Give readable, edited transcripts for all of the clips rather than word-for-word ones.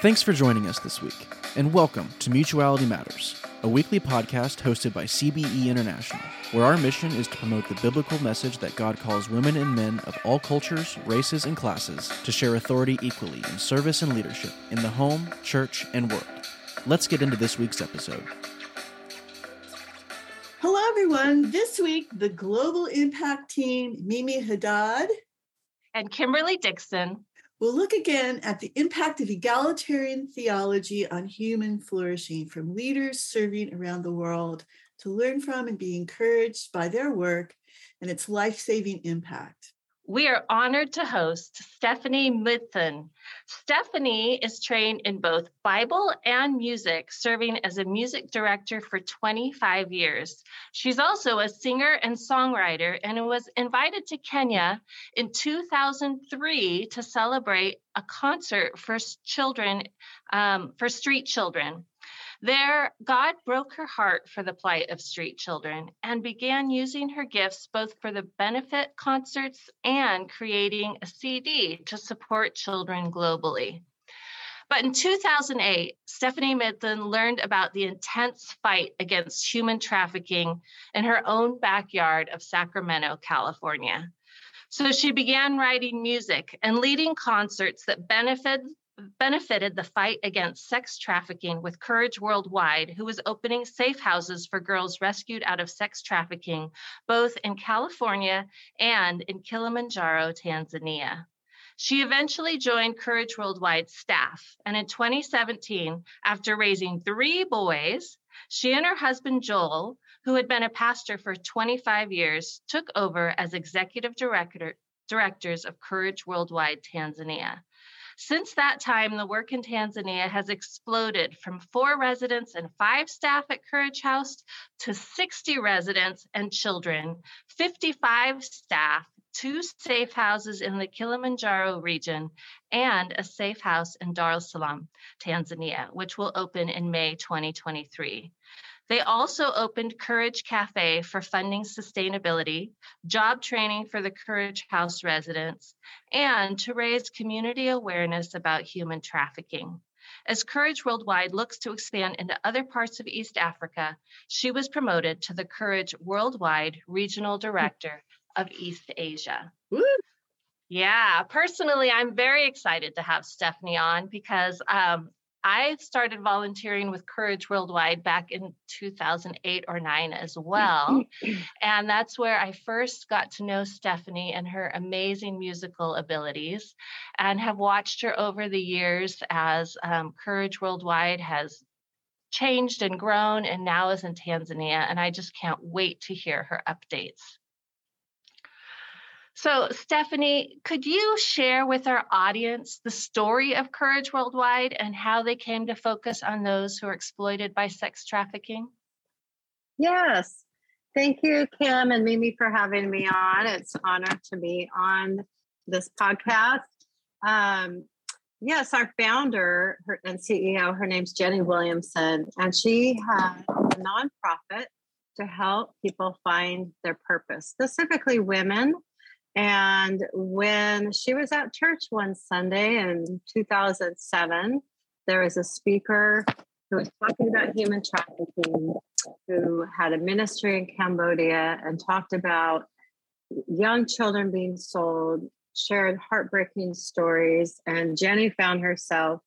Thanks for joining us this week, and welcome to Mutuality Matters, a weekly podcast hosted by CBE International, where our mission is to promote the biblical message that God calls women and men of all cultures, races, and classes to share authority equally in service and leadership in the home, church, and world. Let's get into this week's episode. Hello, everyone. This week, the Global Impact Team, Mimi Haddad and Kimberly Dixon, we'll look again at the impact of egalitarian theology on human flourishing from leaders serving around the world to learn from and be encouraged by their work and its life-saving impact. We are honored to host Stephanie Midthun. Stephanie is trained in both Bible and music, serving as a music director for 25 years. She's also a singer and songwriter and was invited to Kenya in 2003 to celebrate a concert for children, for street children. There, God broke her heart for the plight of street children and began using her gifts both for the benefit concerts and creating a CD to support children globally. But in 2008, Stephanie Midthun learned about the intense fight against human trafficking in her own backyard of Sacramento, California. So she began writing music and leading concerts that benefited the fight against sex trafficking with Courage Worldwide, who was opening safe houses for girls rescued out of sex trafficking, both in California and in Kilimanjaro, Tanzania. She eventually joined Courage Worldwide staff, and in 2017, after raising 3 boys, she and her husband Joel, who had been a pastor for 25 years, took over as executive directors of Courage Worldwide Tanzania. Since that time, the work in Tanzania has exploded from 4 residents and 5 staff at Courage House to 60 residents and children, 55 staff, 2 safe houses in the Kilimanjaro region, and a safe house in Dar es Salaam, Tanzania, which will open in May 2023. They also opened Courage Cafe for funding sustainability, job training for the Courage House residents, and to raise community awareness about human trafficking. As Courage Worldwide looks to expand into other parts of East Africa, she was promoted to the Courage Worldwide Regional Director of East Asia. Woo! Yeah, personally, I'm very excited to have Stephanie on because I started volunteering with Courage Worldwide back in 2008 or 2009 as well. And that's where I first got to know Stephanie and her amazing musical abilities, and have watched her over the years as Courage Worldwide has changed and grown and now is in Tanzania. And I just can't wait to hear her updates. So, Stephanie, could you share with our audience the story of Courage Worldwide and how they came to focus on those who are exploited by sex trafficking? Yes. Thank you, Kim and Mimi, for having me on. It's an honor to be on this podcast. Yes, our founder and CEO, her name's Jenny Williamson, and she had a nonprofit to help people find their purpose, specifically women. And when she was at church one Sunday in 2007, there was a speaker who was talking about human trafficking, who had a ministry in Cambodia and talked about young children being sold, shared heartbreaking stories. And Jenny found herself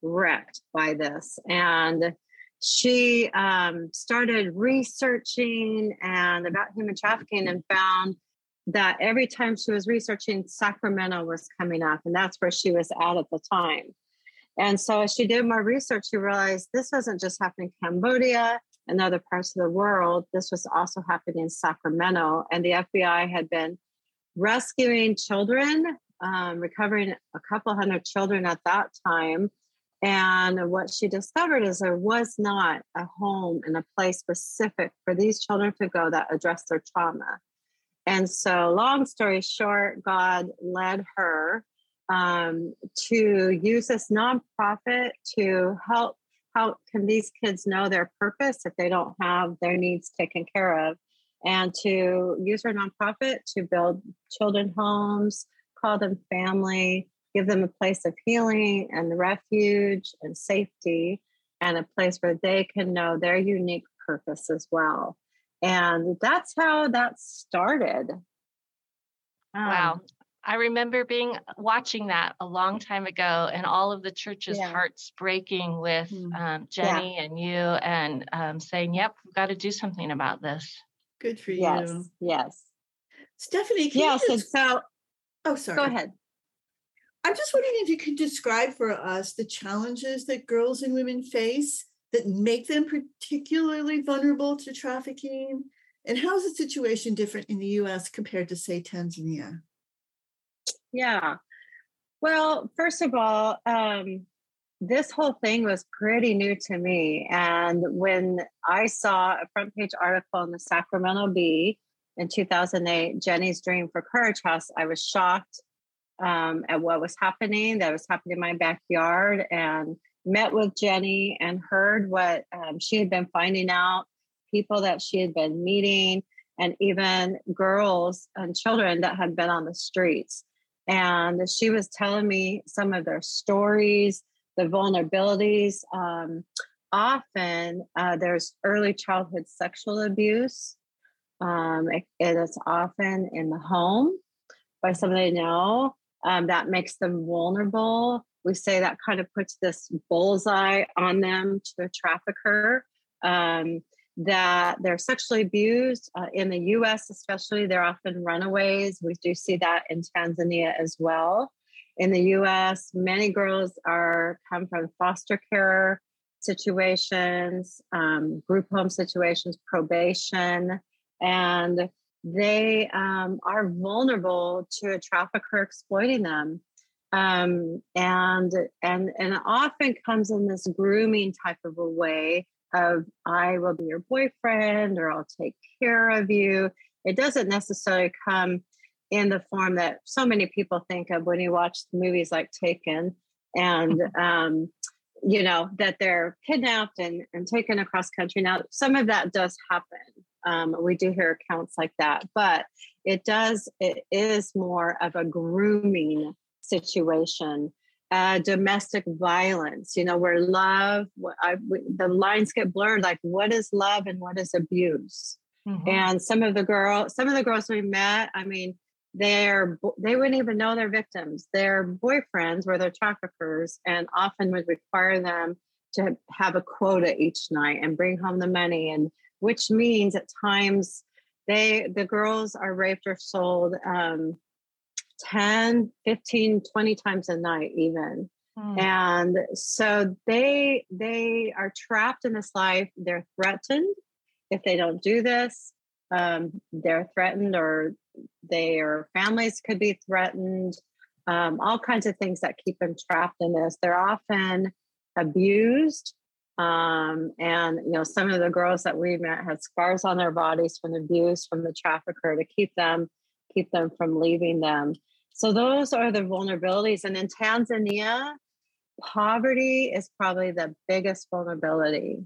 wrecked by this. And she started researching and about human trafficking and found that every time she was researching, Sacramento was coming up, and that's where she was at the time. And so as she did more research, she realized this wasn't just happening in Cambodia and other parts of the world. This was also happening in Sacramento, and the FBI had been rescuing children, recovering a couple hundred children at that time. And what she discovered is there was not a home and a place specific for these children to go that addressed their trauma. And so, long story short, God led her to use this nonprofit to help. How can these kids know their purpose if they don't have their needs taken care of? And to use her nonprofit to build children homes, call them family, give them a place of healing and refuge and safety, and a place where they can know their unique purpose as well. And that's how that started. Wow. I remember watching that a long time ago, and all of the church's hearts breaking with Jenny and you, and saying, yep, we've got to do something about this. Good for you. Yes. Stephanie, can you just... Oh, sorry. Go ahead. I'm just wondering if you could describe for us the challenges that girls and women face that make them particularly vulnerable to trafficking, and how is the situation different in the U.S. compared to, say, Tanzania? Yeah. Well, first of all, this whole thing was pretty new to me. And when I saw a front page article in the Sacramento Bee in 2008, Jenny's Dream for Courage House, I was shocked at what was happening. That was happening in my backyard, and met with Jenny and heard what she had been finding out, people that she had been meeting, and even girls and children that had been on the streets. And she was telling me some of their stories, the vulnerabilities. Often there's early childhood sexual abuse. It is often in the home by somebody they know. That makes them vulnerable. We say that kind of puts this bullseye on them to the trafficker, that they're sexually abused. In the U.S. especially, they're often runaways. We do see that in Tanzania as well. In the U.S., many girls come from foster care situations, group home situations, probation, and they are vulnerable to a trafficker exploiting them. And it often comes in this grooming type of a way of, I will be your boyfriend, or I'll take care of you. It doesn't necessarily come in the form that so many people think of when you watch movies like Taken, and, you know, that they're kidnapped and taken across country. Now, some of that does happen. We do hear accounts like that, but it is more of a grooming situation. Domestic violence, you know, where love, the lines get blurred, like what is love and what is abuse? Mm-hmm. And some of the girls we met, I mean, they wouldn't even know they're victims. Their boyfriends were their traffickers, and often would require them to have a quota each night and bring home the money, and which means at times the girls are raped or sold 10, 15, 20 times a night even. Mm. And so they are trapped in this life. They're threatened. If they don't do this, they're threatened, or their families could be threatened. All kinds of things that keep them trapped in this. They're often abused. And, you know, some of the girls that we met had scars on their bodies from abuse from the trafficker to keep them from leaving them. So those are the vulnerabilities. And in Tanzania, poverty is probably the biggest vulnerability.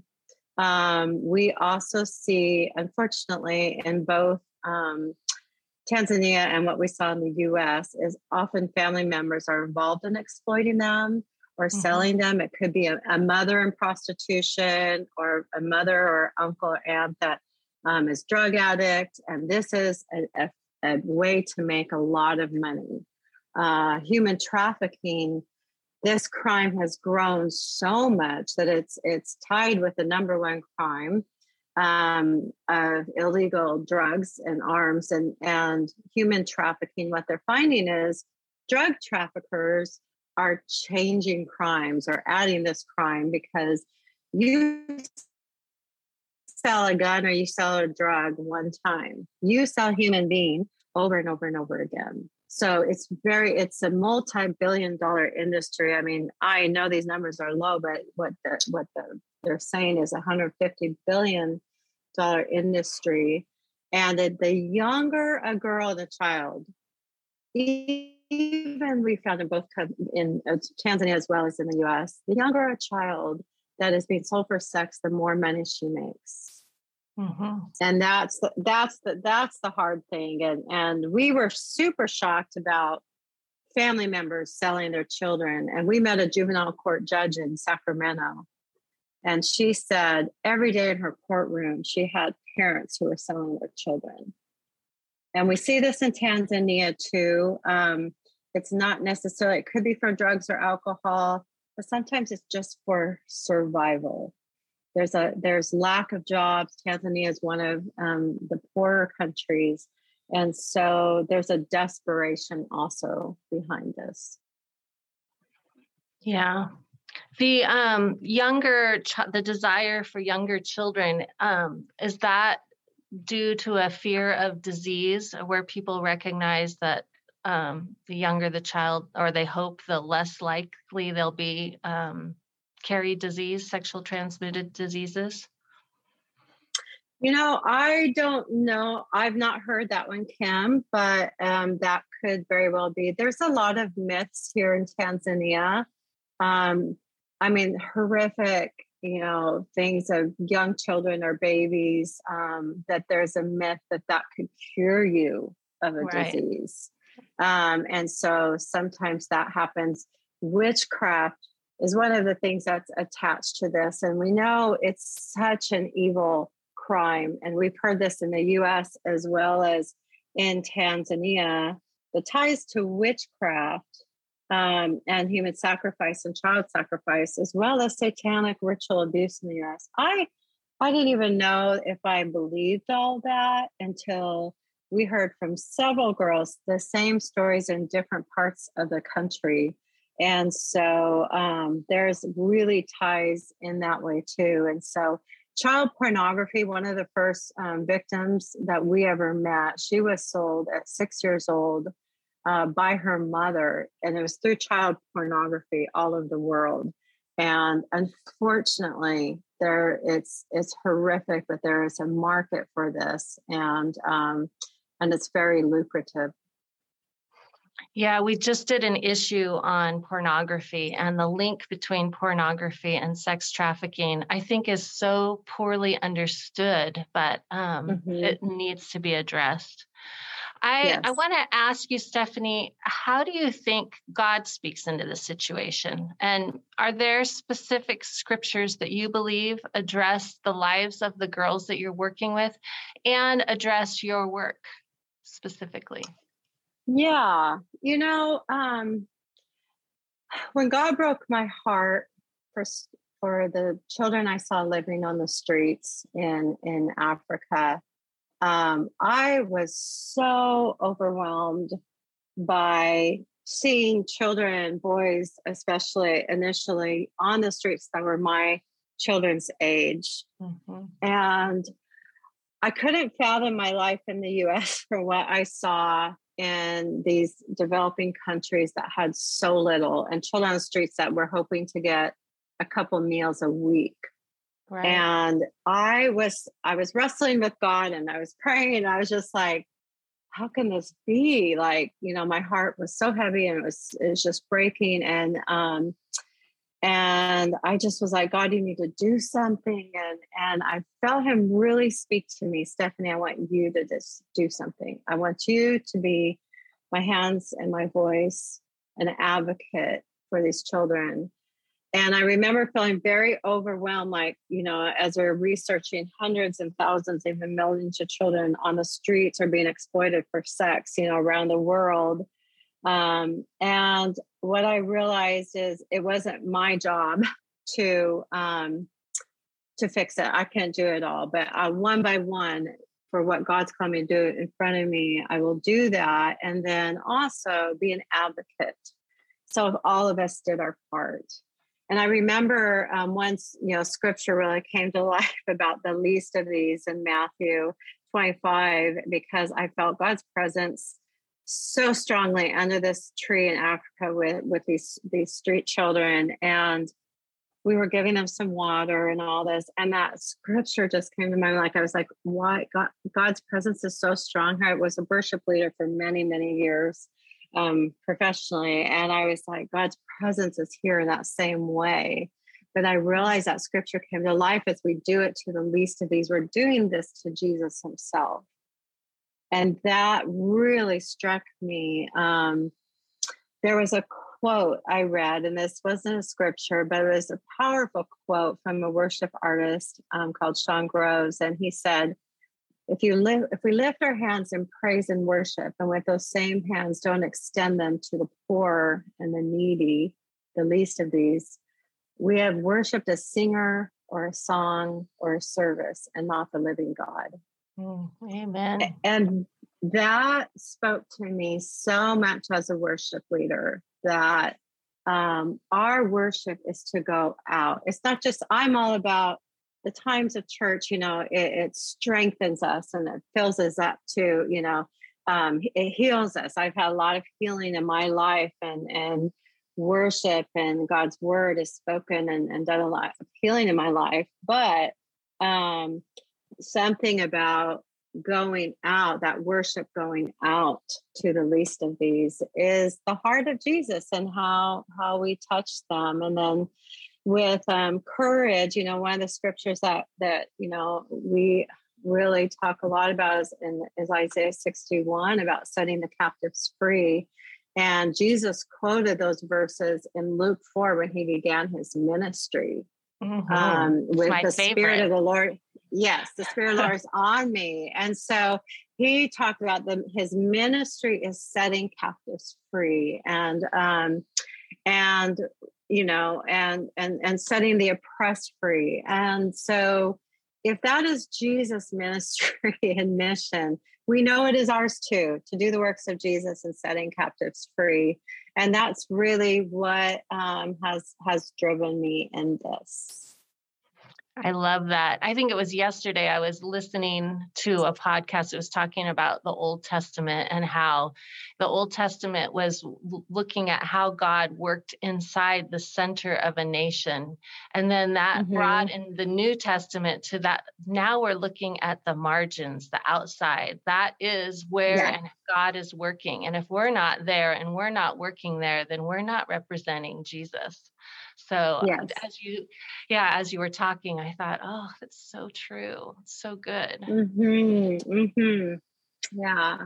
We also see, unfortunately, in both Tanzania and what we saw in the U.S., is often family members are involved in exploiting them or selling them. It could be a mother in prostitution, or a mother or uncle or aunt that is drug addict. And this is a way to make a lot of money. Human trafficking, this crime has grown so much that it's tied with the number one crime of illegal drugs and arms and human trafficking. What they're finding is drug traffickers are changing crimes or adding this crime, because you sell a gun or you sell a drug one time. You sell a human being over and over and over again. So it's a multi-billion-dollar industry. I mean, I know these numbers are low, but what they're saying is $150 billion industry. And the younger a girl and a child, even we found in both in Tanzania as well as in the U.S., the younger a child that is being sold for sex, the more money she makes. Mm-hmm. And that's the hard thing. And we were super shocked about family members selling their children. And we met a juvenile court judge in Sacramento. And she said every day in her courtroom, she had parents who were selling their children. And we see this in Tanzania too. It's not necessarily, it could be for drugs or alcohol, but sometimes it's just for survival. There's lack of jobs. Tanzania is one of the poorer countries. And so there's a desperation also behind this. Yeah. The the desire for younger children, is that due to a fear of disease where people recognize that the younger the child, or they hope the less likely they'll be carry disease, sexual transmitted diseases? You know, I don't know. I've not heard that one, Kim, but that could very well be. There's a lot of myths here in Tanzania. I mean, horrific, you know, things of young children or babies, that there's a myth that could cure you of a disease. And so sometimes that happens. Witchcraft is one of the things that's attached to this. And we know it's such an evil crime. And we've heard this in the U.S. as well as in Tanzania, the ties to witchcraft and human sacrifice and child sacrifice, as well as satanic ritual abuse in the U.S. I didn't even know if I believed all that until we heard from several girls the same stories in different parts of the country. And so there's really ties in that way too. And so child pornography, one of the first victims that we ever met, she was sold at 6 years old by her mother, and it was through child pornography all over the world. And unfortunately, it's horrific, but there is a market for this, and it's very lucrative. Yeah, we just did an issue on pornography, and the link between pornography and sex trafficking, I think, is so poorly understood, but it needs to be addressed. I want to ask you, Stephanie, how do you think God speaks into this situation? And are there specific scriptures that you believe address the lives of the girls that you're working with and address your work specifically? Yeah. You know, when God broke my heart for the children I saw living on the streets in Africa, I was so overwhelmed by seeing children, boys especially, initially on the streets that were my children's age. Mm-hmm. And I couldn't fathom my life in the U.S. for what I saw in these developing countries that had so little, and children on the streets that were hoping to get a couple meals a week. Right. And I was wrestling with God, and I was praying, and I was just like, how can this be? Like, you know, my heart was so heavy, and it was just breaking. And I just was like, God, you need to do something. And I felt him really speak to me, Stephanie, I want you to just do something. I want you to be my hands and my voice, an advocate for these children. And I remember feeling very overwhelmed, like, you know, as we're researching hundreds and thousands, even millions of children on the streets are being exploited for sex, you know, around the world. And what I realized is it wasn't my job to fix it. I can't do it all, but one by one, for what God's called me to do in front of me, I will do that. And then also be an advocate. So if all of us did our part. And I remember once, you know, scripture really came to life about the least of these in Matthew 25, because I felt God's presence so strongly under this tree in Africa with these street children. And we were giving them some water and all this. And that scripture just came to mind. Like, I was like, why? God's presence is so strong. I was a worship leader for many, many years. Professionally. And I was like, God's presence is here in that same way. But I realized that scripture came to life as we do it to the least of these. We're doing this to Jesus himself. And that really struck me. There was a quote I read, and this wasn't a scripture, but it was a powerful quote from a worship artist called Sean Groves. And he said, if we lift our hands in praise and worship, and with those same hands, don't extend them to the poor and the needy, the least of these, we have worshiped a singer or a song or a service and not the living God. Mm, amen. And that spoke to me so much as a worship leader, that our worship is to go out. It's not just, I'm all about the times of church, you know, it strengthens us and it fills us up to, you know, it heals us. I've had a lot of healing in my life, and worship and God's word is spoken and done a lot of healing in my life. But something about going out, that worship going out to the least of these, is the heart of Jesus and how we touch them. And then with courage, you know, one of the scriptures that you know, we really talk a lot about is Isaiah 61, about setting the captives free. And Jesus quoted those verses in Luke 4 when he began his ministry. Mm-hmm. With the favorite. Spirit of the Lord. Yes, the Spirit of the Lord is on me. And so he talked about his ministry is setting captives free, and you know, and setting the oppressed free. And so if that is Jesus' ministry and mission, we know it is ours too, to do the works of Jesus and setting captives free. And that's really what has driven me in this. I love that. I think it was yesterday I was listening to a podcast that was talking about the Old Testament and how the Old Testament was looking at how God worked inside the center of a nation. And then that mm-hmm. brought in the New Testament to that. Now we're looking at the margins, the outside. That is where and God is working. And if we're not there and we're not working there, then we're not representing Jesus. So as you were talking, I thought, oh, that's so true. It's so good. Mm-hmm. Mm-hmm. Yeah.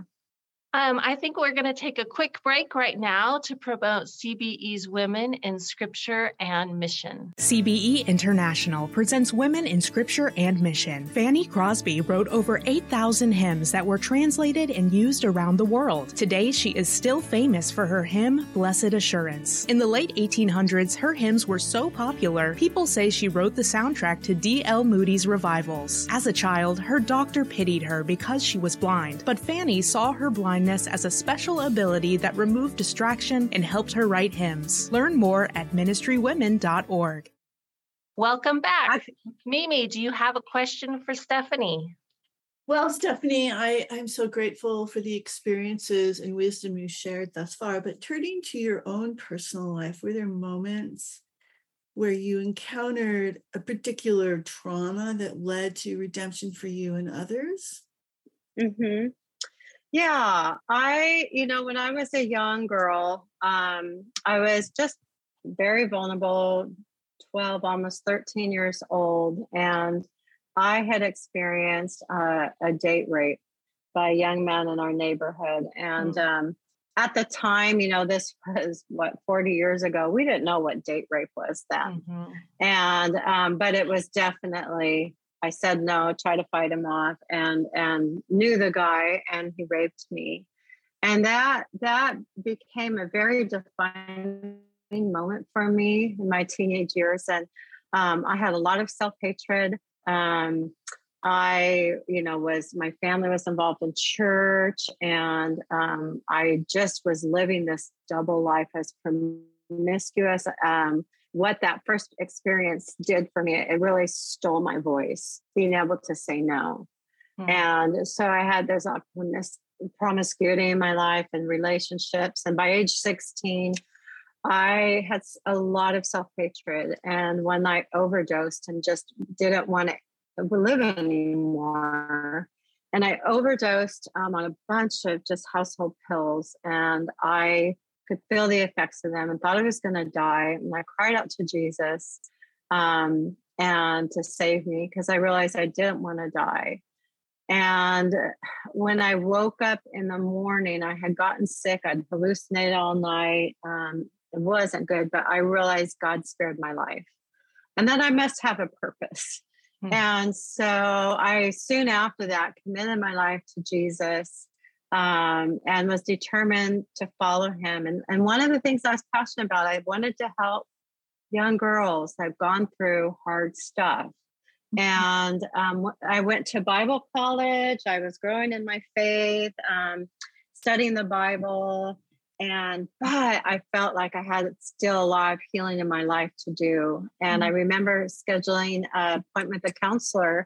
I think we're going to take a quick break right now to promote CBE's Women in Scripture and Mission. CBE International presents Women in Scripture and Mission. Fanny Crosby wrote over 8,000 hymns that were translated and used around the world. Today, she is still famous for her hymn, Blessed Assurance. In the late 1800s, her hymns were so popular, people say she wrote the soundtrack to D.L. Moody's revivals. As a child, her doctor pitied her because she was blind, but Fanny saw her blind as a special ability that removed distraction and helped her write hymns. Learn more at ministrywomen.org. Welcome back. Mimi, do you have a question for Stephanie? Well, Stephanie, I'm so grateful for the experiences and wisdom you shared thus far, but turning to your own personal life, were there moments where you encountered a particular trauma that led to redemption for you and others? Mm-hmm. Yeah, when I was a young girl, I was just very vulnerable, 12, almost 13 years old. And I had experienced a date rape by a young man in our neighborhood. And at the time, you know, this was 40 years ago, we didn't know what date rape was then. Mm-hmm. And, but it was definitely, I said no, try to fight him off, and knew the guy, and he raped me. And that became a very defining moment for me in my teenage years. And I had a lot of self-hatred. My family was involved in church, and I just was living this double life as promiscuous. What that first experience did for me, it really stole my voice, being able to say no. Mm-hmm. And so I had this promiscuity in my life and relationships. And by age 16, I had a lot of self-hatred. And one night overdosed and just didn't want to live anymore. And I overdosed on a bunch of just household pills. And I could feel the effects of them and thought I was going to die. And I cried out to Jesus and to save me, because I realized I didn't want to die. And when I woke up in the morning, I had gotten sick. I'd hallucinated all night. It wasn't good, but I realized God spared my life and that I must have a purpose. Mm-hmm. And so I soon after that committed my life to Jesus and was determined to follow him. And one of the things I was passionate about, I wanted to help young girls that have gone through hard stuff. And I went to Bible college. I was growing in my faith, studying the Bible. But I felt like I had still a lot of healing in my life to do. And I remember scheduling an appointment with a counselor.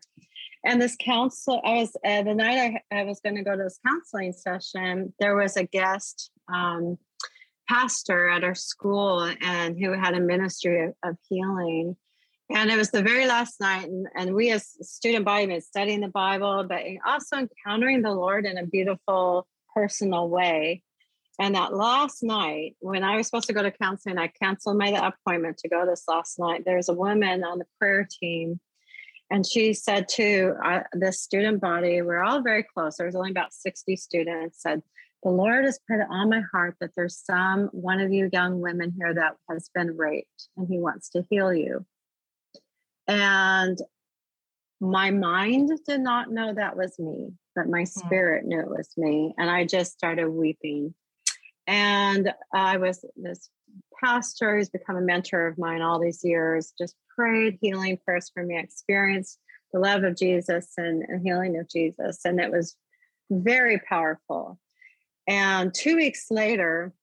And this counselor, I was the night I was going to go to this counseling session, there was a guest pastor at our school and who had a ministry of healing. And it was the very last night, and we as student body men studying the Bible, but also encountering the Lord in a beautiful, personal way. And that last night, when I was supposed to go to counseling, I canceled my appointment to go this last night. There's a woman on the prayer team, and she said to this student body, we're all very close. There was only about 60 students, said, the Lord has put it on my heart that there's one of you young women here that has been raped, and he wants to heal you. And my mind did not know that was me, but my spirit knew it was me. And I just started weeping. And I was this pastor who's become a mentor of mine all these years, just prayed healing prayers for me, experienced the love of Jesus and healing of Jesus. And it was very powerful. And 2 weeks later,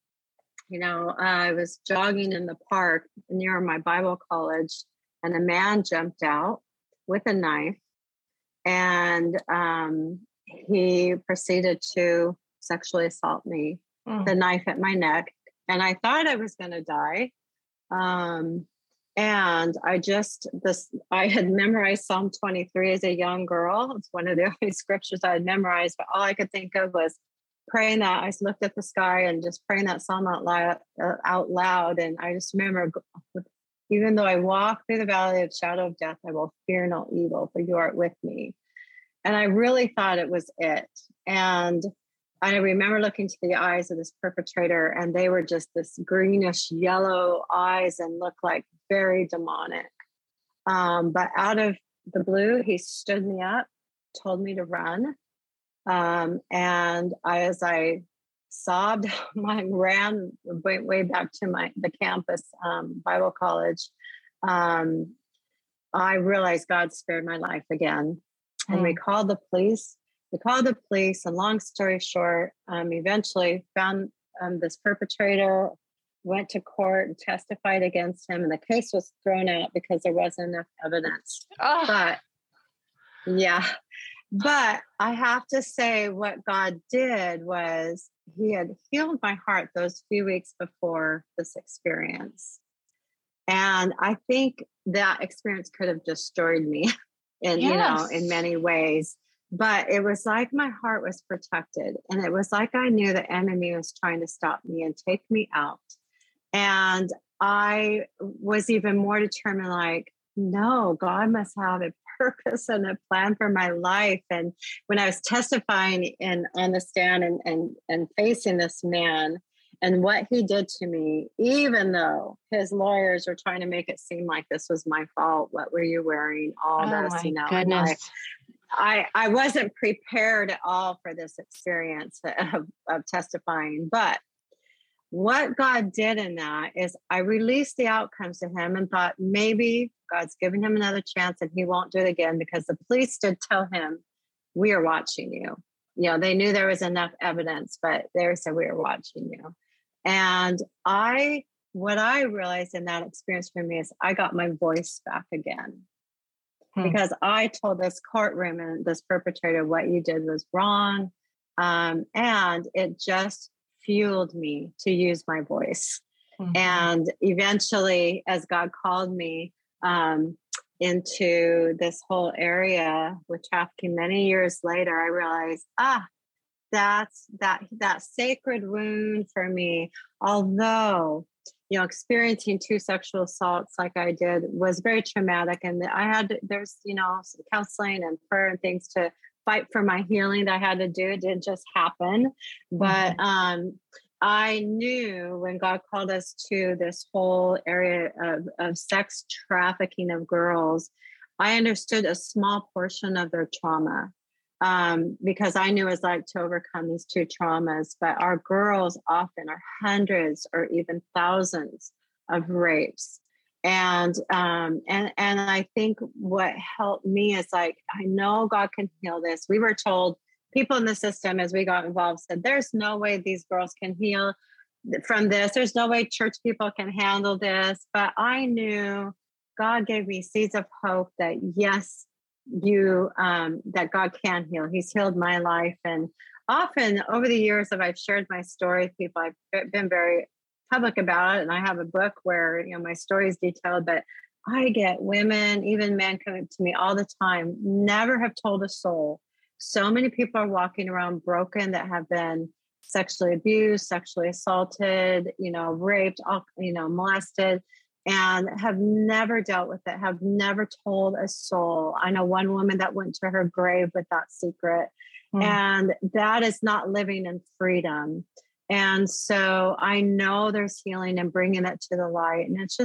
I was jogging in the park near my Bible college. And a man jumped out with a knife, and he proceeded to sexually assault me, the knife at my neck. And I thought I was going to die. And I had memorized Psalm 23 as a young girl. It's one of the only scriptures I had memorized, but all I could think of was praying that. I just looked at the sky and just praying that Psalm out loud. And I just remember, even though I walk through the valley of the shadow of death, I will fear no evil, for you are with me. And I really thought it was it. And I remember looking to the eyes of this perpetrator, and they were just this greenish yellow eyes and looked like very demonic. But out of the blue, he stood me up, told me to run. As I sobbed, I ran way back to the campus, Bible college. I realized God spared my life again. And we called the police. And long story short, eventually found this perpetrator, went to court and testified against him. And the case was thrown out because there wasn't enough evidence. Oh. But I have to say what God did was he had healed my heart those few weeks before this experience. And I think that experience could have destroyed me in many ways, but it was like my heart was protected, and it was like I knew the enemy was trying to stop me and take me out. And I was even more determined, like, no, God must have a purpose and a plan for my life. And when I was testifying and on the stand and facing this man and what he did to me, even though his lawyers were trying to make it seem like this was my fault, what were you wearing, all this, goodness. I wasn't prepared at all for this experience of testifying. But what God did in that is I released the outcomes to him and thought maybe God's given him another chance and he won't do it again, because the police did tell him, we are watching you. They knew there was enough evidence, but they said, we are watching you. And what I realized in that experience for me is I got my voice back again, because I told this courtroom and this perpetrator, what you did was wrong. And it just fueled me to use my voice. Mm-hmm. And eventually, as God called me into this whole area with trafficking many years later, I realized, that's that sacred wound for me. Although, experiencing two sexual assaults like I did was very traumatic. And I had, there's, some counseling and prayer and things to fight for my healing that I had to do. It didn't just happen. But I knew when God called us to this whole area of sex trafficking of girls, I understood a small portion of their trauma, because I knew it was like to overcome these two traumas. But our girls often are hundreds or even thousands of rapes. And I think what helped me is like, I know God can heal this. We were told, people in the system, as we got involved, said, there's no way these girls can heal from this. There's no way church people can handle this. But I knew God gave me seeds of hope that yes, you, that God can heal. He's healed my life. And often over the years, if I've shared my story with people, I've been very public about it. And I have a book where, you know, my story is detailed, but I get women, even men coming to me all the time, never have told a soul. So many people are walking around broken that have been sexually abused, sexually assaulted, you know, raped, you know, molested, and have never dealt with it, have never told a soul. I know one woman that went to her grave with that secret, and that is not living in freedom. And so I know there's healing and bringing it to the light. And it's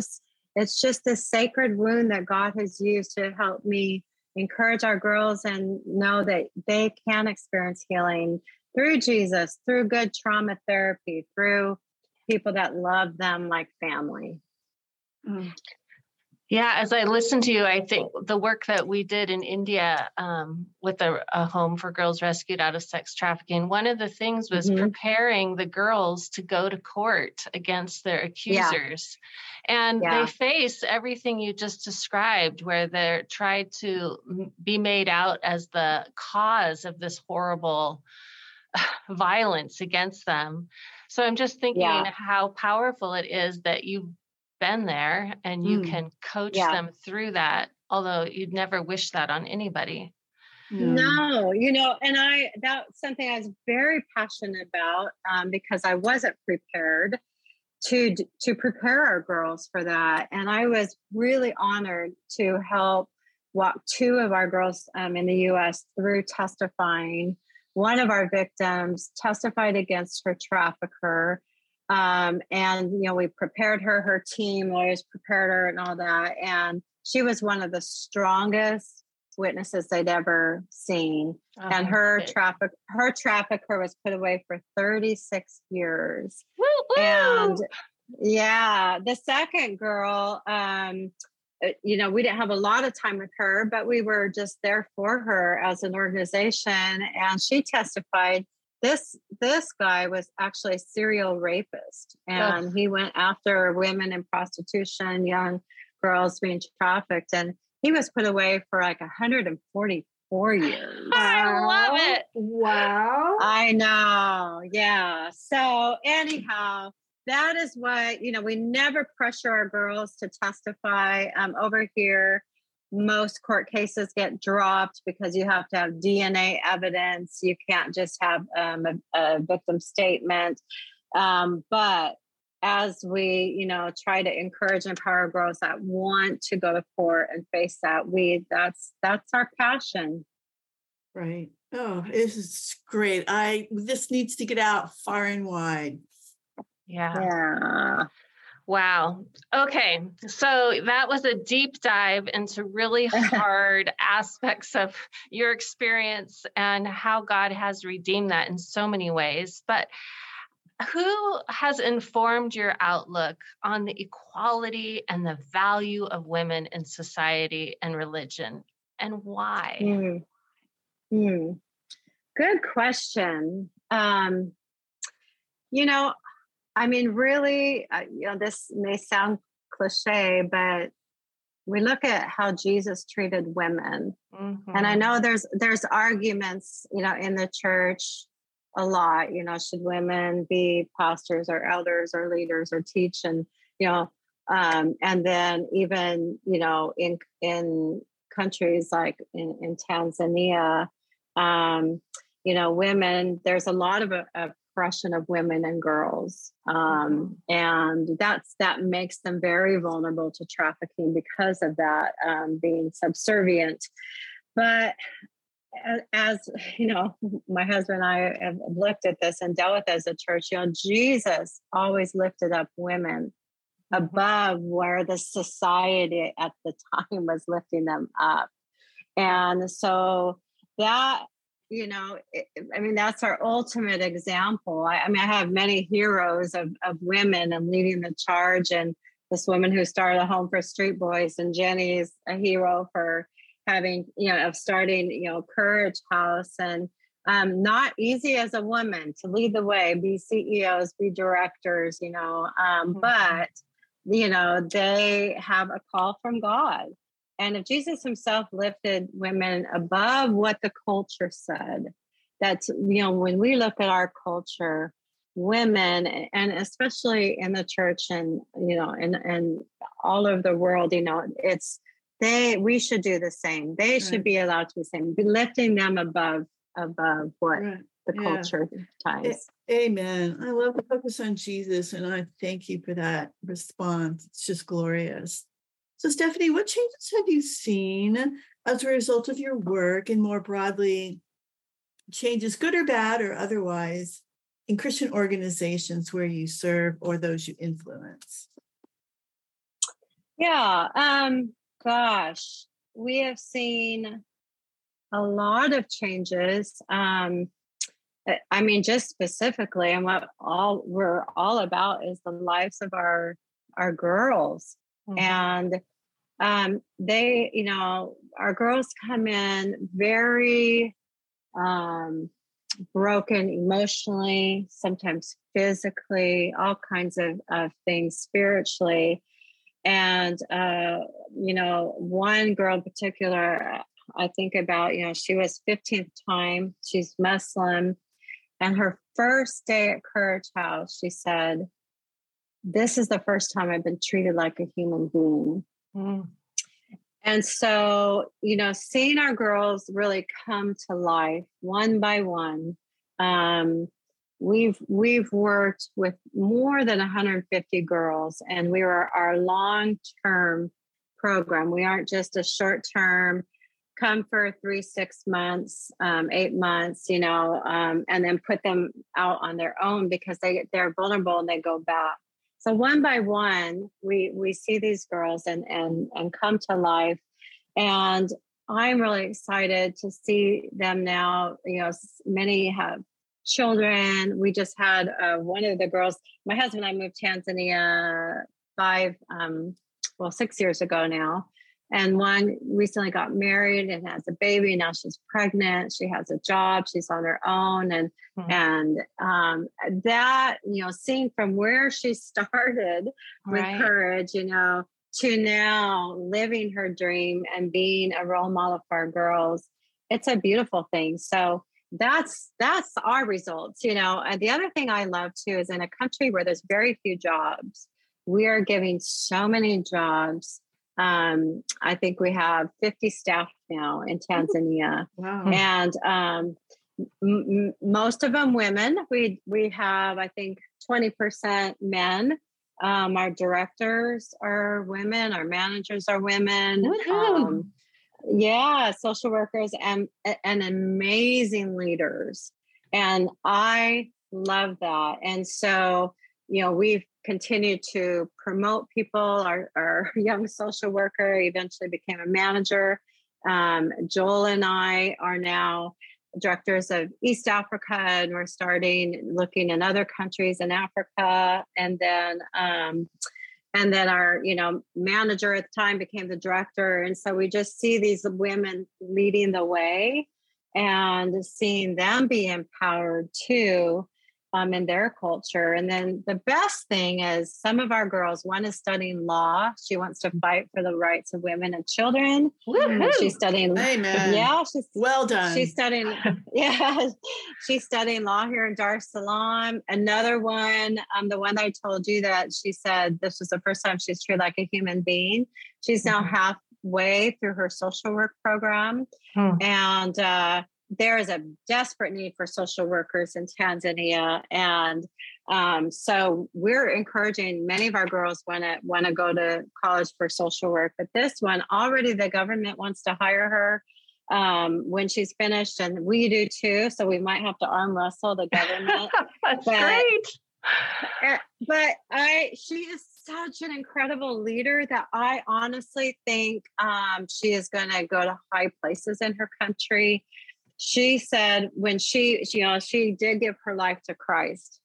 just this sacred wound that God has used to help me encourage our girls and know that they can experience healing through Jesus, through good trauma therapy, through people that love them like family. Yeah, as I listen to you, I think the work that we did in India with a home for girls rescued out of sex trafficking, one of the things was preparing the girls to go to court against their accusers. Yeah. And they face everything you just described, where they're tried to be made out as the cause of this horrible violence against them. So I'm just thinking how powerful it is that you've been there and you can coach them through that, although you'd never wish that on anybody. No, you know, and that's something I was very passionate about because I wasn't prepared to prepare our girls for that. And I was really honored to help walk two of our girls in the U.S. through testifying. One of our victims testified against her trafficker. And, you know, we prepared her, her team lawyers prepared her and all that. And she was one of the strongest witnesses they'd ever seen. Oh, and her trafficker was put away for 36 years. Woo-woo! And yeah, the second girl, you know, we didn't have a lot of time with her, but we were just there for her as an organization. And she testified. This guy was actually a serial rapist, and he went after women in prostitution, young girls being trafficked, and he was put away for like 144 years. I love it. Wow. I know. Yeah. So anyhow, that is what, you know, we never pressure our girls to testify. Over here, most court cases get dropped because you have to have DNA evidence. You can't just have a victim statement. But as we, you know, try to encourage and empower girls that want to go to court and face that, that's our passion. Right. Oh, this is great. This needs to get out far and wide. Yeah. Wow. Okay. So that was a deep dive into really hard aspects of your experience and how God has redeemed that in so many ways. But who has informed your outlook on the equality and the value of women in society and religion, and why? Good question. You know, I mean, really, you know, this may sound cliche, but we look at how Jesus treated women. And I know there's arguments, you know, in the church a lot, you know, should women be pastors or elders or leaders or teach? And, you know, and then even, you know, in countries like in Tanzania, you know, women, there's a lot of oppression of women and girls. And that makes them very vulnerable to trafficking because of that, being subservient. But as you know, my husband and I have looked at this and dealt with as a church, you know, Jesus always lifted up women above where the society at the time was lifting them up. And so that, you know, I mean, that's our ultimate example. I mean, I have many heroes of women and leading the charge. And this woman who started a home for street boys, and Jenny's a hero for having, you know, of starting, you know, Courage House. And not easy as a woman to lead the way, be CEOs, be directors, you know, but, you know, they have a call from God. And if Jesus himself lifted women above what the culture said, that's, you know, when we look at our culture, women, and especially in the church and, you know, and all over the world, you know, it's, we should do the same. They should be allowed to be the same, be lifting them above what the culture ties. Amen. I love the focus on Jesus. And I thank you for that response. It's just glorious. So Stephanie, what changes have you seen as a result of your work, and more broadly, changes, good or bad or otherwise, in Christian organizations where you serve or those you influence? Yeah, gosh, we have seen a lot of changes. I mean, just specifically, and what we're all about is the lives of our girls. Mm-hmm. And they, you know, our girls come in very broken emotionally, sometimes physically, all kinds of things spiritually. And, you know, one girl in particular, I think about, you know, she was 15th time, she's Muslim. And her first day at Courage House, she said, "This is the first time I've been treated like a human being." Mm. And so, you know, seeing our girls really come to life one by one. We've worked with more than 150 girls, and we are our long-term program. We aren't just a short-term, come for 3, 6 months, 8 months, you know, and then put them out on their own, because they're vulnerable and they go back. So one by one, we see these girls and come to life. And I'm really excited to see them now. You know, many have children. We just had one of the girls, my husband and I moved to Tanzania 6 years ago now. And one recently got married and has a baby. Now she's pregnant. She has a job. She's on her own. And, that, you know, seeing from where she started with Courage, you know, to now living her dream and being a role model for our girls, it's a beautiful thing. So that's our results, you know. And the other thing I love too, is in a country where there's very few jobs, we are giving so many jobs. I think we have 50 staff now in Tanzania. Wow. And most of them women. We have, I think, 20% men. Our directors are women. Our managers are women. Yeah, social workers and amazing leaders. And I love that. And so, you know, we've continue to promote people. Our young social worker eventually became a manager. Joel and I are now directors of East Africa, and we're starting looking in other countries in Africa. And then our, you know, manager at the time became the director. And so we just see these women leading the way and seeing them be empowered too, in their culture. And then the best thing is some of our girls, one is studying law. She wants to fight for the rights of women and children. Woo-hoo. She's studying. Amen. Yeah. Well done. She's studying. Yeah. She's studying law here in Dar es Salaam. Another one, the one I told you that she said this was the first time she's treated like a human being. She's now halfway through her social work program. And, there is a desperate need for social workers in Tanzania. And so we're encouraging many of our girls want to go to college for social work. But this one, already the government wants to hire her. when she's finished, and we do too. So we might have to arm wrestle the government. That's great. But she is such an incredible leader that I honestly think she is going to go to high places in her country. She said when she did give her life to Christ,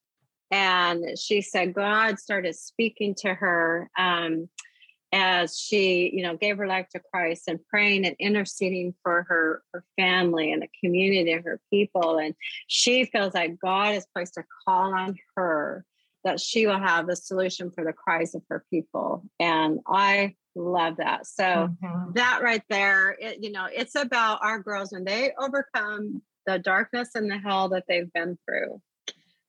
and she said God started speaking to her as she, gave her life to Christ and praying and interceding for her family and the community and her people. And she feels like God has placed a call on her that she will have the solution for the cries of her people. And I love that. So that right there, it's about our girls when they overcome the darkness and the hell that they've been through.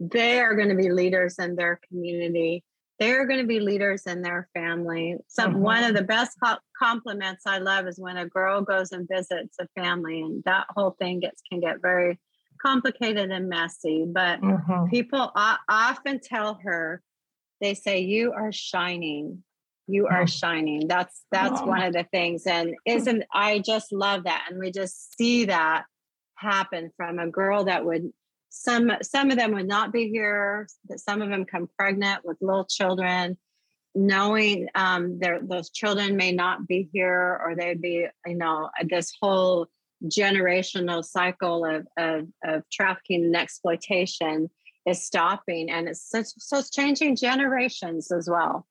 They are going to be leaders in their community. They're going to be leaders in their family. So one of the best compliments I love is when a girl goes and visits a family, and that whole thing can get very complicated and messy. But people often tell her, they say, "You are shining. You are shining." That's one of the things, and isn't I just love that? And we just see that happen from a girl that would. Some of them would not be here, but some of them come pregnant with little children, knowing those children may not be here, or they'd be, this whole generational cycle of trafficking and exploitation is stopping. And it's changing generations as well.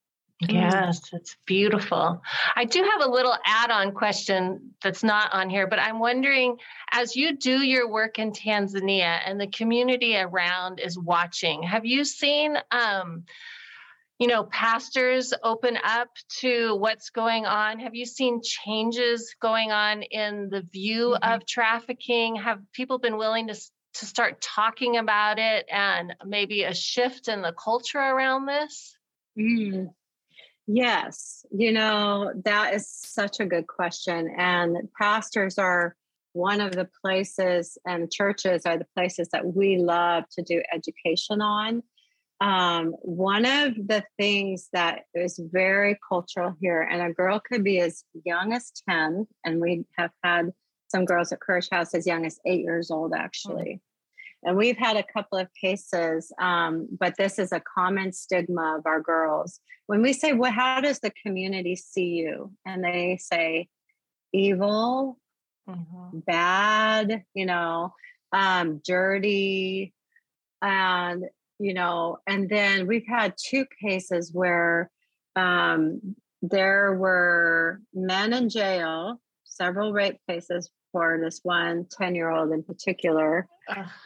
Yes, it's beautiful. I do have a little add-on question that's not on here, but I'm wondering, as you do your work in Tanzania and the community around is watching, have you seen, pastors open up to what's going on? Have you seen changes going on in the view of trafficking? Have people been willing to start talking about it, and maybe a shift in the culture around this? Yes, that is such a good question. And pastors are one of the places, and churches are the places that we love to do education on. One of the things that is very cultural here, and a girl could be as young as 10, and we have had some girls at Courage House as young as 8 years old, actually. And we've had a couple of cases, but this is a common stigma of our girls. When we say, "Well, how does the community see you?" And they say, "Evil, bad, dirty," and And then we've had 2 cases where there were men in jail, several rape cases. For this one 10-year-old in particular,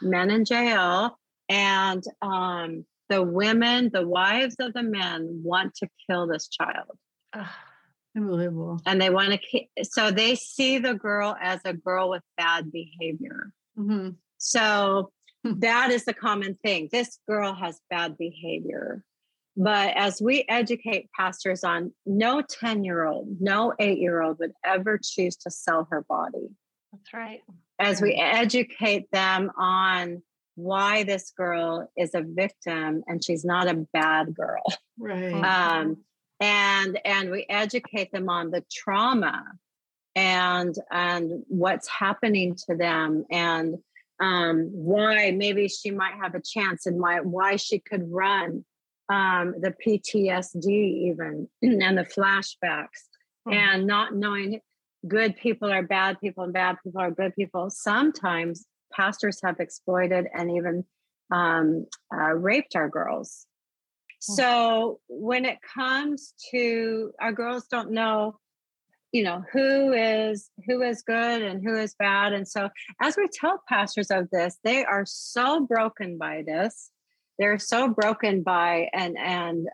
men in jail, and the women, the wives of the men, want to kill this child. Unbelievable. And they want to, so they see the girl as a girl with bad behavior. So that is the common thing. This girl has bad behavior. But as we educate pastors on, no 10-year-old, no 8-year-old would ever choose to sell her body. That's right. As we educate them on why this girl is a victim and she's not a bad girl. Right. And we educate them on the trauma and what's happening to them, and why maybe she might have a chance, and why she could run, the PTSD even, and the flashbacks, and not knowing good people are bad people and bad people are good people. Sometimes pastors have exploited and even raped our girls. So when it comes to, our girls don't know, who is good and who is bad. And so as we tell pastors of this, they are so broken by this. They're so broken by and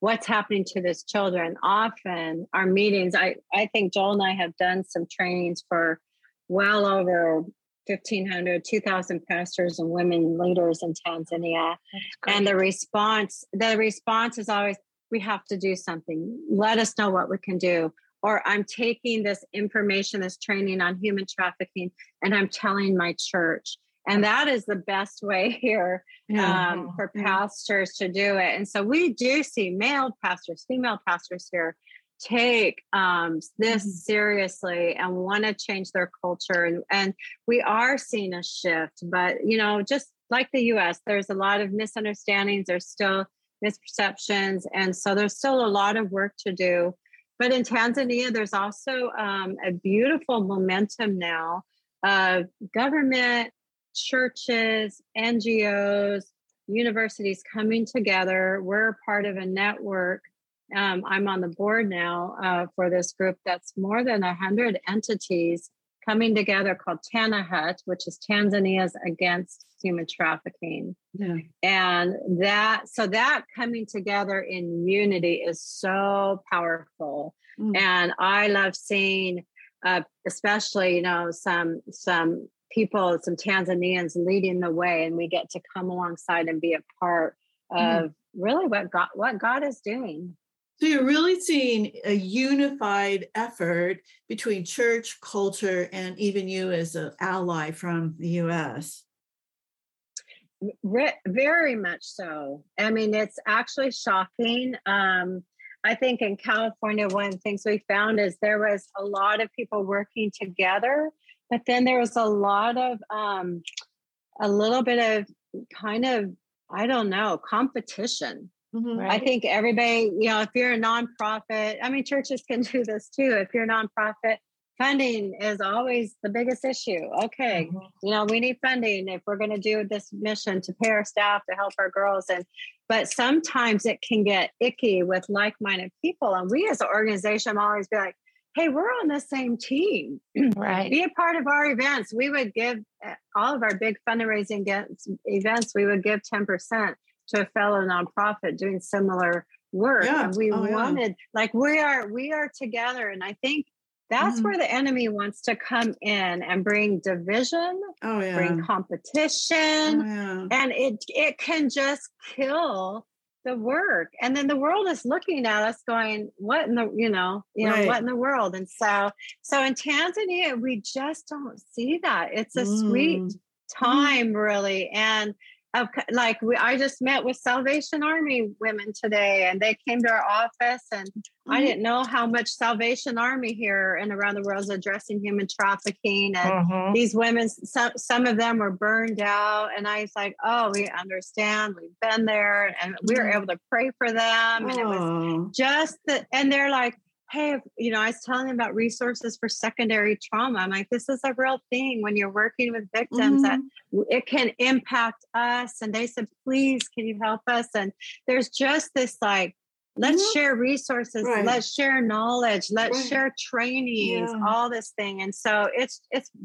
what's happening to these children. Often our meetings, I think Joel and I have done some trainings for well over 1,500, 2,000 pastors and women leaders in Tanzania. And the response is always, "We have to do something. Let us know what we can do." Or, "I'm taking this information, this training on human trafficking, and I'm telling my church." And that is the best way here for pastors to do it. And so we do see male pastors, female pastors here take this seriously and want to change their culture. And we are seeing a shift, but, you know, just like the U.S., there's a lot of misunderstandings. There's still misperceptions. And so there's still a lot of work to do. But in Tanzania, there's also a beautiful momentum now of government, churches, NGOs, universities coming together. We're part of a network. I'm on the board now for this group that's more than 100 entities coming together called Tana Hut, which is Tanzania's Against Human Trafficking. Yeah. And that coming together in unity is so powerful. Mm. And I love seeing, especially, you know, some people, some Tanzanians leading the way, and we get to come alongside and be a part of really what God is doing. So you're really seeing a unified effort between church, culture, and even you as an ally from the U.S. Very much so. I mean, it's actually shocking. I think in California, one of the things we found is there was a lot of people working together, but then there was a lot of, a little bit of kind of, I don't know, competition. Mm-hmm, right? I think everybody, you know, if you're a nonprofit, I mean, churches can do this too. If you're a nonprofit, funding is always the biggest issue. Okay, mm-hmm. You know, we need funding if we're going to do this mission to pay our staff, to help our girls. But sometimes it can get icky with like-minded people. And we as an organization always be like, hey, we're on the same team. Right. Be a part of our events. We would give all of our big fundraising events, we would give 10% to a fellow nonprofit doing similar work. Yeah. And we wanted, like, we are together. And I think that's where the enemy wants to come in and bring division, bring competition. And it can just kill the work. And then the world is looking at us going, what in the, you know, what in the world? And so in Tanzania, we just don't see that. It's a sweet time really. And like I just met with Salvation Army women today, and they came to our office, and I didn't know how much Salvation Army here and around the world is addressing human trafficking. And these women, some of them were burned out, and I was like, oh, we understand. We've been there, and we were able to pray for them. And it was just that. And they're like, hey, you know, I was telling them about resources for secondary trauma. I'm like, this is a real thing when you're working with victims that it can impact us. And they said, please, can you help us? And there's just this like, let's share resources, let's share knowledge, let's share trainings, all this thing. And so it's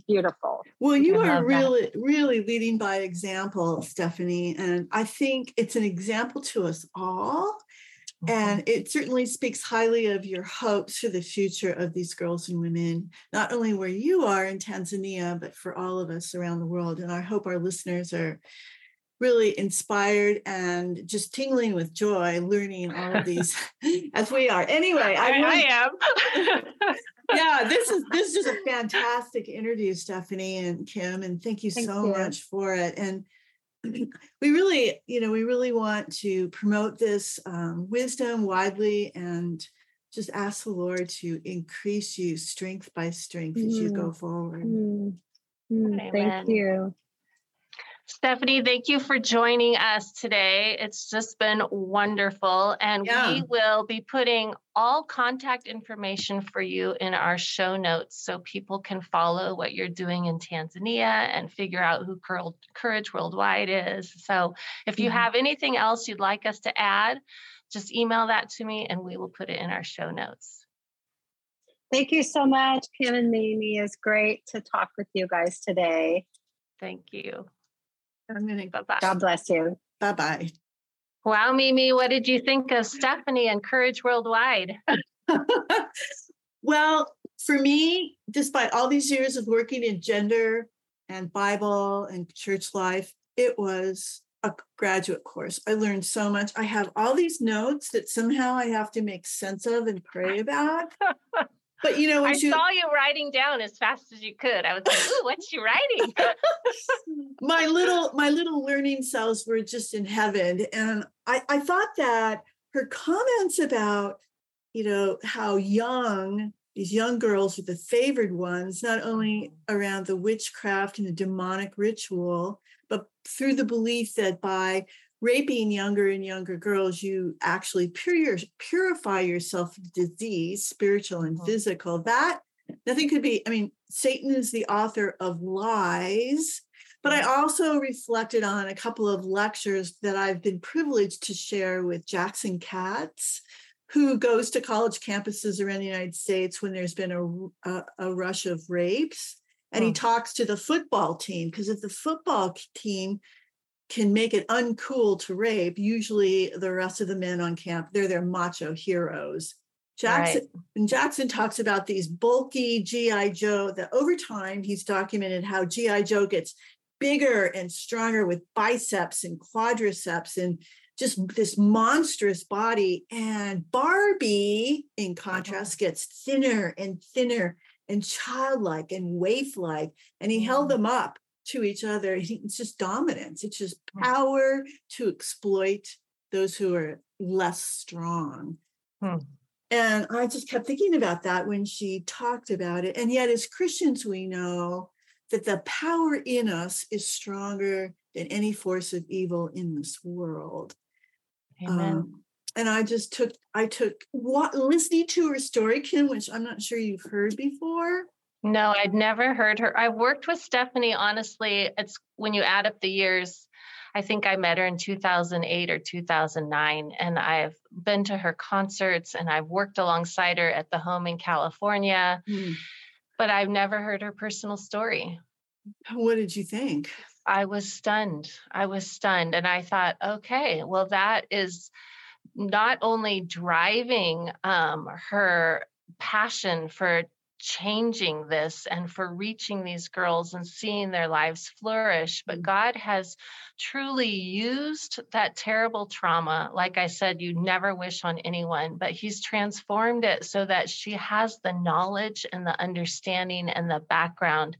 beautiful. Well, you are really, really leading by example, Stephanie. And I think it's an example to us all. And it certainly speaks highly of your hopes for the future of these girls and women, not only where you are in Tanzania, but for all of us around the world. And I hope our listeners are really inspired and just tingling with joy, learning all of these as we are. Anyway, I am. Yeah, this is a fantastic interview, Stephanie and Kim, and thank you so much for it. And we really want to promote this wisdom widely and just ask the Lord to increase you strength by strength as you go forward. Thank you. Stephanie, thank you for joining us today. It's just been wonderful. And we will be putting all contact information for you in our show notes so people can follow what you're doing in Tanzania and figure out who Courage Worldwide is. So if you have anything else you'd like us to add, just email that to me and we will put it in our show notes. Thank you so much, Kim and Mimi. It's great to talk with you guys today. Thank you. I'm going to go back. God bless you. Bye-bye. Wow, Mimi, what did you think of Stephanie and Courage Worldwide? Well, for me, despite all these years of working in gender and Bible and church life, it was a graduate course. I learned so much. I have all these notes that somehow I have to make sense of and pray about. But you know, I saw you writing down as fast as you could. I was like, "Ooh, what's she writing?" My little learning cells were just in heaven, and I thought that her comments about you know, how young these young girls are the favored ones, not only around the witchcraft and the demonic ritual, but through the belief that by raping younger and younger girls, you actually purify yourself from disease, spiritual and physical. That nothing could be, I mean, Satan is the author of lies, but I also reflected on a couple of lectures that I've been privileged to share with Jackson Katz, who goes to college campuses around the United States when there's been a rush of rapes. And he talks to the football team, because if the football team can make it uncool to rape, usually the rest of the men on camp, they're their macho heroes. Jackson talks about these bulky GI Joe, that over time he's documented how GI Joe gets bigger and stronger with biceps and quadriceps and just this monstrous body. And Barbie, in contrast, gets thinner and thinner and childlike and waif-like. And he held them up to each other. It's just dominance. It's just power to exploit those who are less strong. And I just kept thinking about that when she talked about it. And yet as Christians, we know that the power in us is stronger than any force of evil in this world. Amen. And I just took what listening to her story, Kim, which I'm not sure you've heard before. No, I'd never heard her. I worked with Stephanie, honestly. It's when you add up the years, I think I met her in 2008 or 2009, and I've been to her concerts and I've worked alongside her at the home in California, but I've never heard her personal story. What did you think? I was stunned. And I thought, okay, well, that is not only driving her passion for changing this and for reaching these girls and seeing their lives flourish, but God has truly used that terrible trauma. Like I said, you never wish on anyone, but He's transformed it so that she has the knowledge and the understanding and the background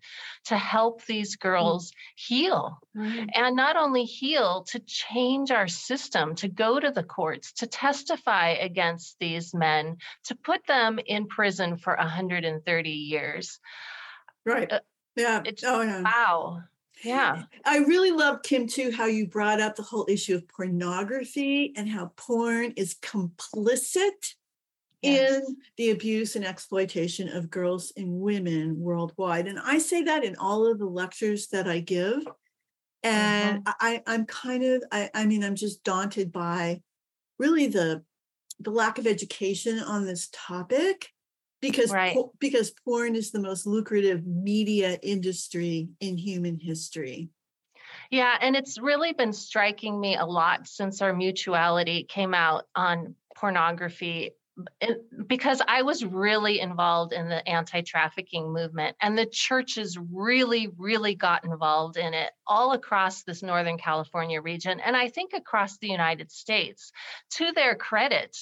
to help these girls heal. And not only heal, to change our system, to go to the courts, to testify against these men, to put them in prison for 130 years. Right. Yeah. Wow. Yeah. I really love, Kim, too, how you brought up the whole issue of pornography and how porn is complicit in the abuse and exploitation of girls and women worldwide. And I say that in all of the lectures that I give. And I'm just daunted by really the lack of education on this topic. Because porn is the most lucrative media industry in human history. Yeah, and it's really been striking me a lot since our Mutuality came out on pornography, because I was really involved in the anti-trafficking movement, and the churches really, really got involved in it all across this Northern California region, and I think across the United States, to their credit.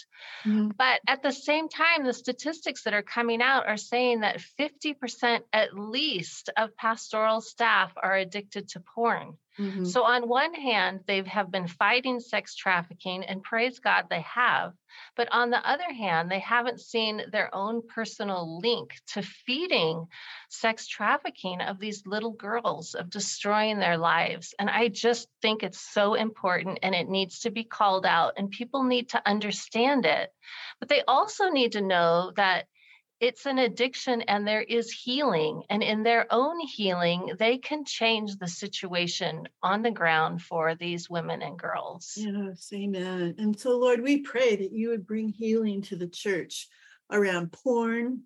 But at the same time, the statistics that are coming out are saying that 50% at least of pastoral staff are addicted to porn. So on one hand, they have been fighting sex trafficking, and praise God they have. But on the other hand, they haven't seen their own personal link to feeding sex trafficking of these little girls, of destroying their lives. And I just think it's so important, and it needs to be called out, and people need to understand it. But they also need to know that it's an addiction and there is healing. And in their own healing, they can change the situation on the ground for these women and girls. Yes, amen. And so, Lord, we pray that you would bring healing to the church around porn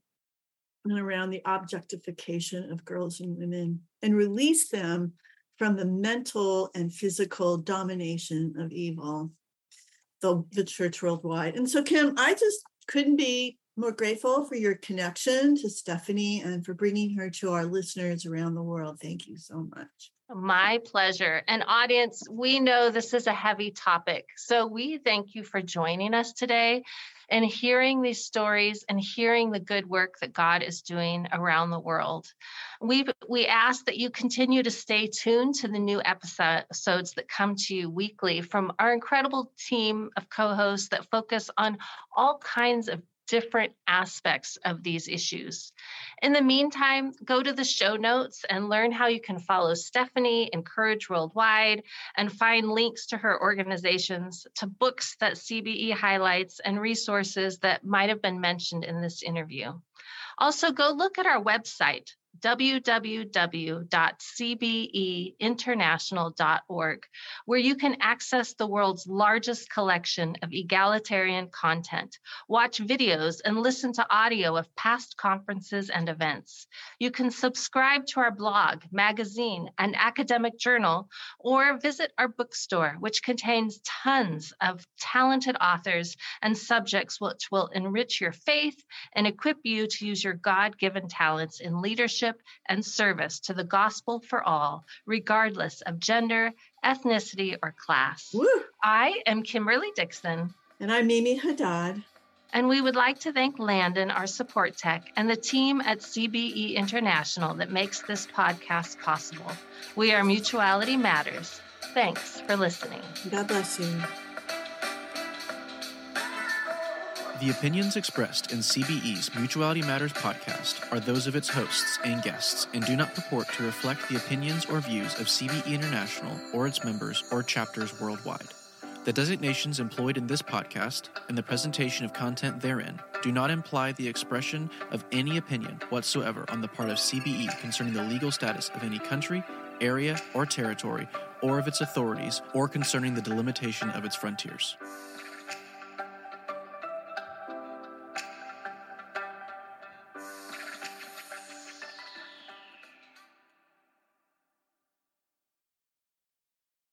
and around the objectification of girls and women, and release them from the mental and physical domination of evil, the church worldwide. And so, Kim, I just couldn't be more grateful for your connection to Stephanie and for bringing her to our listeners around the world. Thank you so much. My pleasure. And audience, we know this is a heavy topic, so we thank you for joining us today and hearing these stories and hearing the good work that God is doing around the world. We ask that you continue to stay tuned to the new episodes that come to you weekly from our incredible team of co-hosts that focus on all kinds of different aspects of these issues. In the meantime, go to the show notes and learn how you can follow Stephanie and Courage Worldwide and find links to her organizations, to books that CBE highlights, and resources that might have been mentioned in this interview. Also, go look at our website, www.cbeinternational.org, where you can access the world's largest collection of egalitarian content, watch videos, and listen to audio of past conferences and events. You can subscribe to our blog, magazine, and academic journal, or visit our bookstore, which contains tons of talented authors and subjects which will enrich your faith and equip you to use your God-given talents in leadership and service to the gospel for all, regardless of gender, ethnicity, or class. Woo. I am Kimberly Dixon. And I'm Mimi Haddad. And we would like to thank Landon, our support tech, and the team at CBE International that makes this podcast possible. We are Mutuality Matters. Thanks for listening. God bless you. The opinions expressed in CBE's Mutuality Matters podcast are those of its hosts and guests and do not purport to reflect the opinions or views of CBE International or its members or chapters worldwide. The designations employed in this podcast and the presentation of content therein do not imply the expression of any opinion whatsoever on the part of CBE concerning the legal status of any country, area, or territory, or of its authorities, or concerning the delimitation of its frontiers.